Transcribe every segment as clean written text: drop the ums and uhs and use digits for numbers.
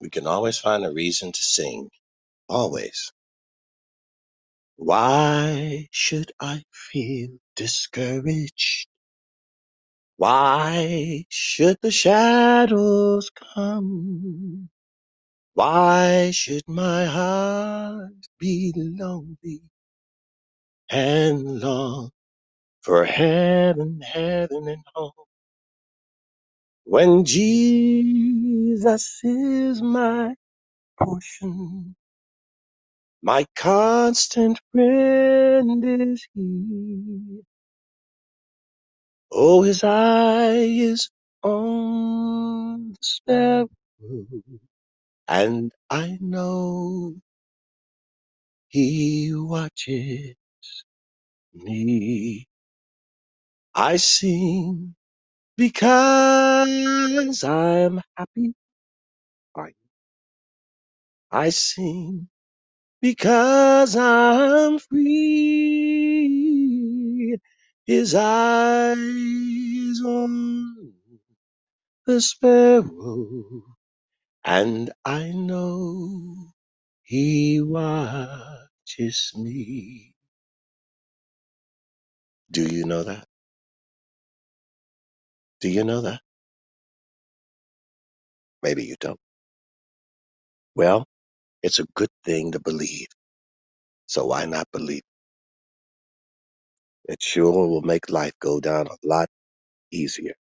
We can always find a reason to sing. Always. Why should I feel discouraged? Why should the shadows come? Why should my heart be lonely and long for heaven, heaven and home? When Jesus is my portion, my constant friend is He. Oh, His eye is on the sparrow, and I know He watches me. I sing because I'm happy. I sing because I'm free. His eyes on the sparrow, and I know He watches me. Do you know that? Do you know that? Maybe you don't. Well, it's a good thing to believe. So why not believe? It sure will make life go down a lot easier.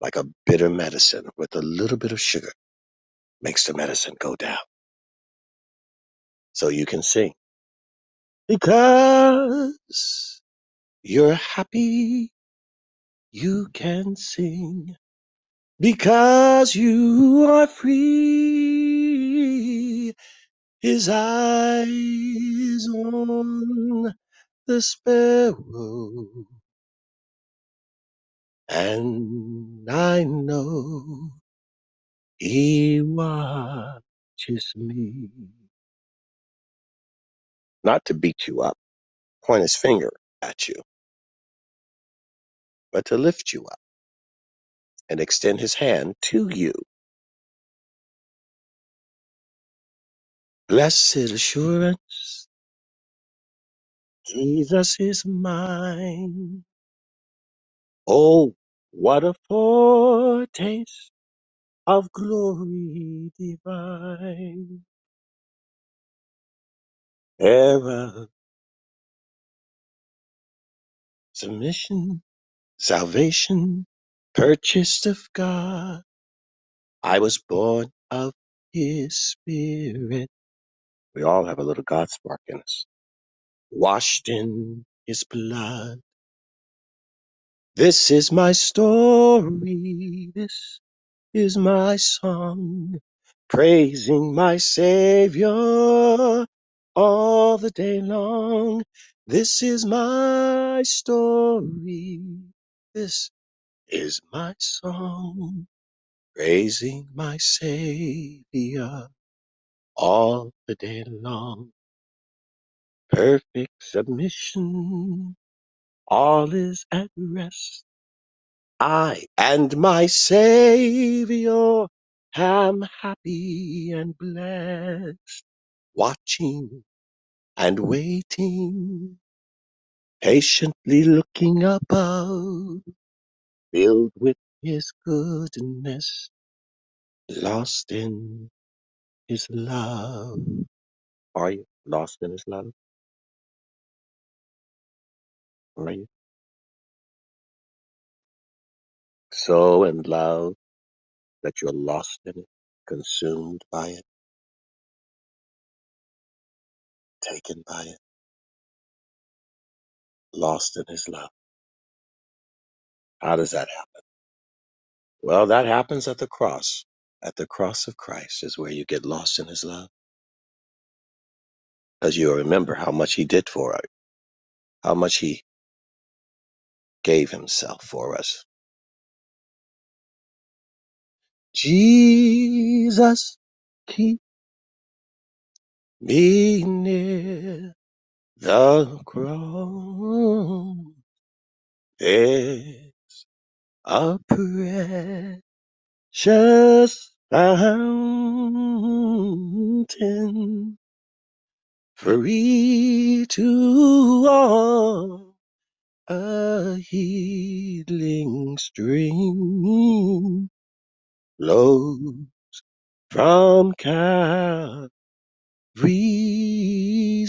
Like a bitter medicine with a little bit of sugar makes the medicine go down. So you can sing. Because you're happy, you can sing. Because you are free, His eyes on the sparrow, and I know He watches me. Not to beat you up, point His finger at you, but to lift you up and extend His hand to you. Blessed assurance, Jesus is mine. Oh, what a foretaste of glory divine. Error, submission, salvation, purchased of God. I was born of His Spirit. We all have a little God spark in us. Washed in His blood. This is my story. This is my song. Praising my Savior all the day long. This is my story. This is my song, praising my Savior all the day long. Perfect submission, all is at rest. I and my Savior am happy and blessed, watching and waiting, patiently looking above. Filled with His goodness, lost in His love. Are you lost in His love? Are you? So in love that you're lost in it, consumed by it, taken by it, lost in His love. How does that happen? Well, that happens at the cross. At the cross of Christ is where you get lost in His love. Because you'll remember how much He did for us, how much He gave Himself for us. Jesus, keep me near the cross. There. A precious fountain, free to all, a healing stream flows from Calvary's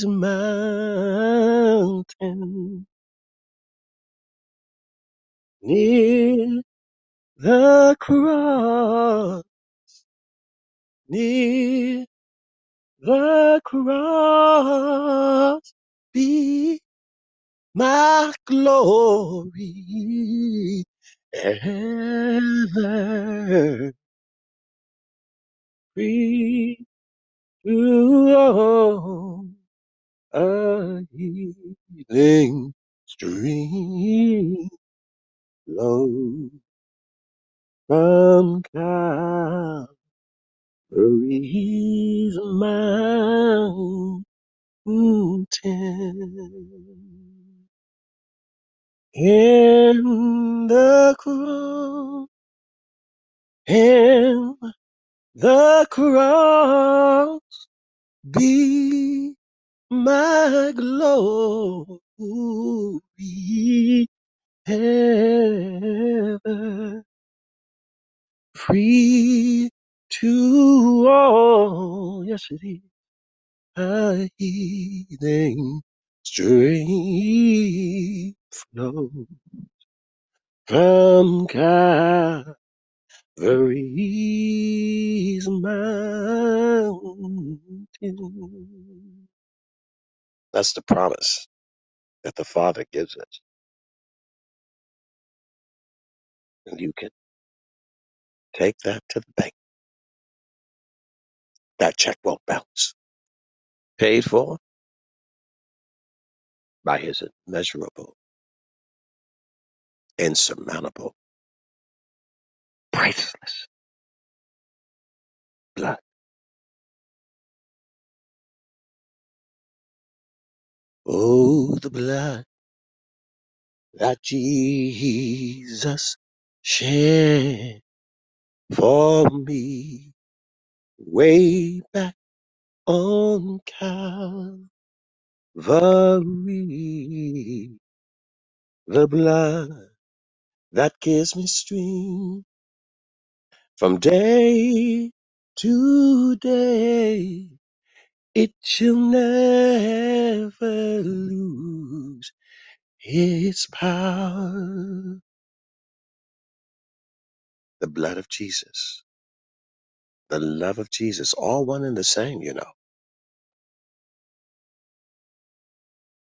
mountain. Near the cross, near the cross be my glory ever, free to all, a healing stream flows from Calvary's mountain. In the cross be my glory ever, free to all, yes it is, a healing stream flows from Calvary's mountain. That's the promise that the Father gives us. And you can take that to the bank. That check won't bounce. Paid for by his immeasurable, insurmountable, priceless blood. Oh, the blood that Jesus shed for me way back on Calvary, the blood that gives me strength from day to day. It shall never lose its power. The blood of Jesus, the love of Jesus, all one and the same, you know.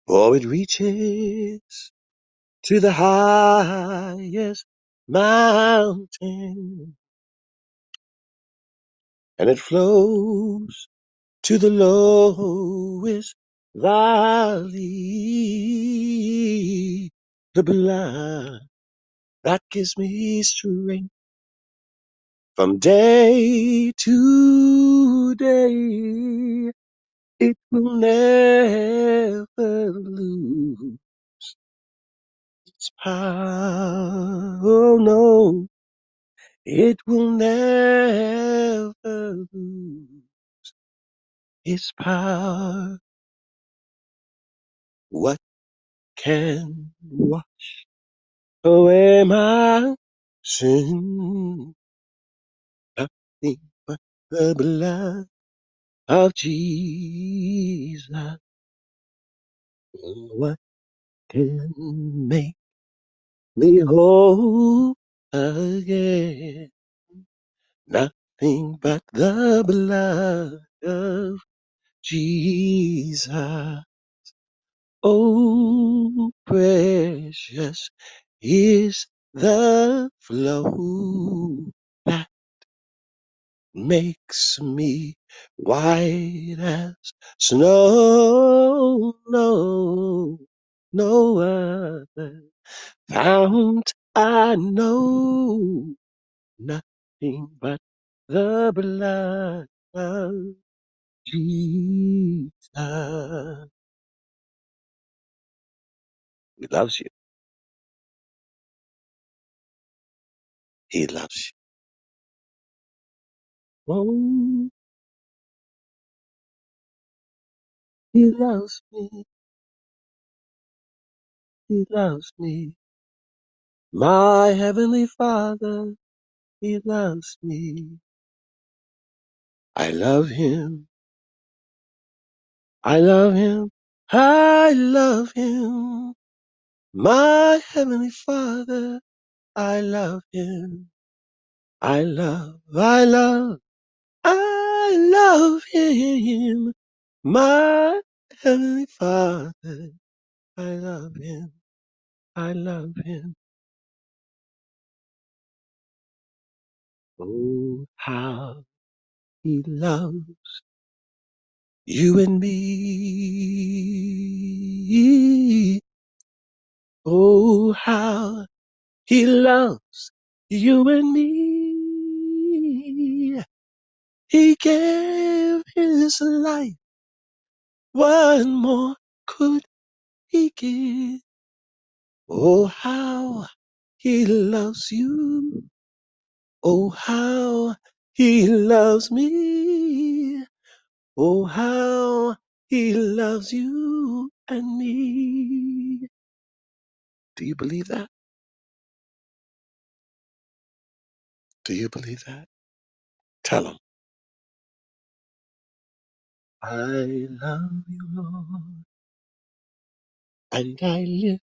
For it reaches to the highest mountain, and it flows to the lowest valley. The blood that gives me strength from day to day. It will never lose its power. Oh no, it will never lose its power. What can wash away my sin? Nothing but the blood of Jesus. What can make me whole again? Nothing but the blood of Jesus. Oh, precious is the flow that makes me white as snow. No, no other fount I know, nothing but the blood of Jesus. He loves you. He loves you. Oh, he loves me. He loves me. My Heavenly Father, he loves me. I love him. I love him. I love him. My Heavenly Father, I love him. I love him. My Heavenly Father, I love him. I love him. Oh, how he loves you and me. Oh, how he loves you and me. He gave his life. What more could he give? Oh, how he loves you. Oh, how he loves me. Oh, how he loves you and me. Do you believe that? Do you believe that? Tell him. I love you, Lord, and I lift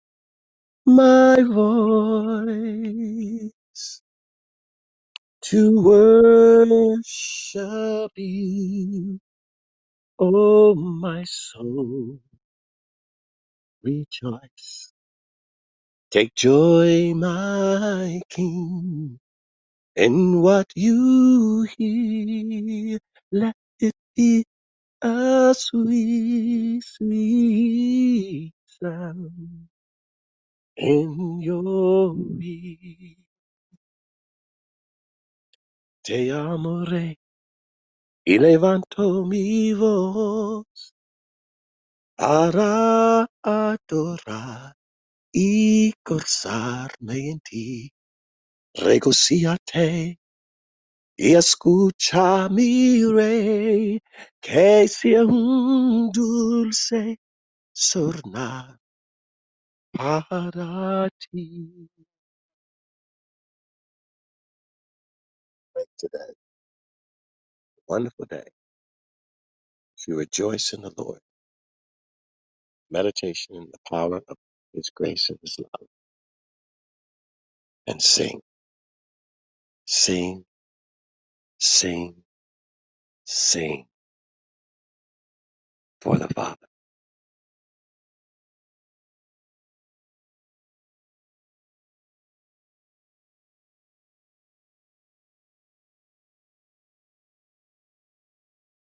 my voice to worship you. Oh, my soul, rejoice. Take joy, my King, in what you hear. Let it be a sweet, sweet sound in your ear. Te amo, Rey, y levanto mi voz para adorar y gozarme en ti. Regocíate y escucha, mi Rey, que sea un dulce sonar para ti. Make today a wonderful day. If you rejoice in the Lord, meditation in the power of his grace and his love, and sing for the Father.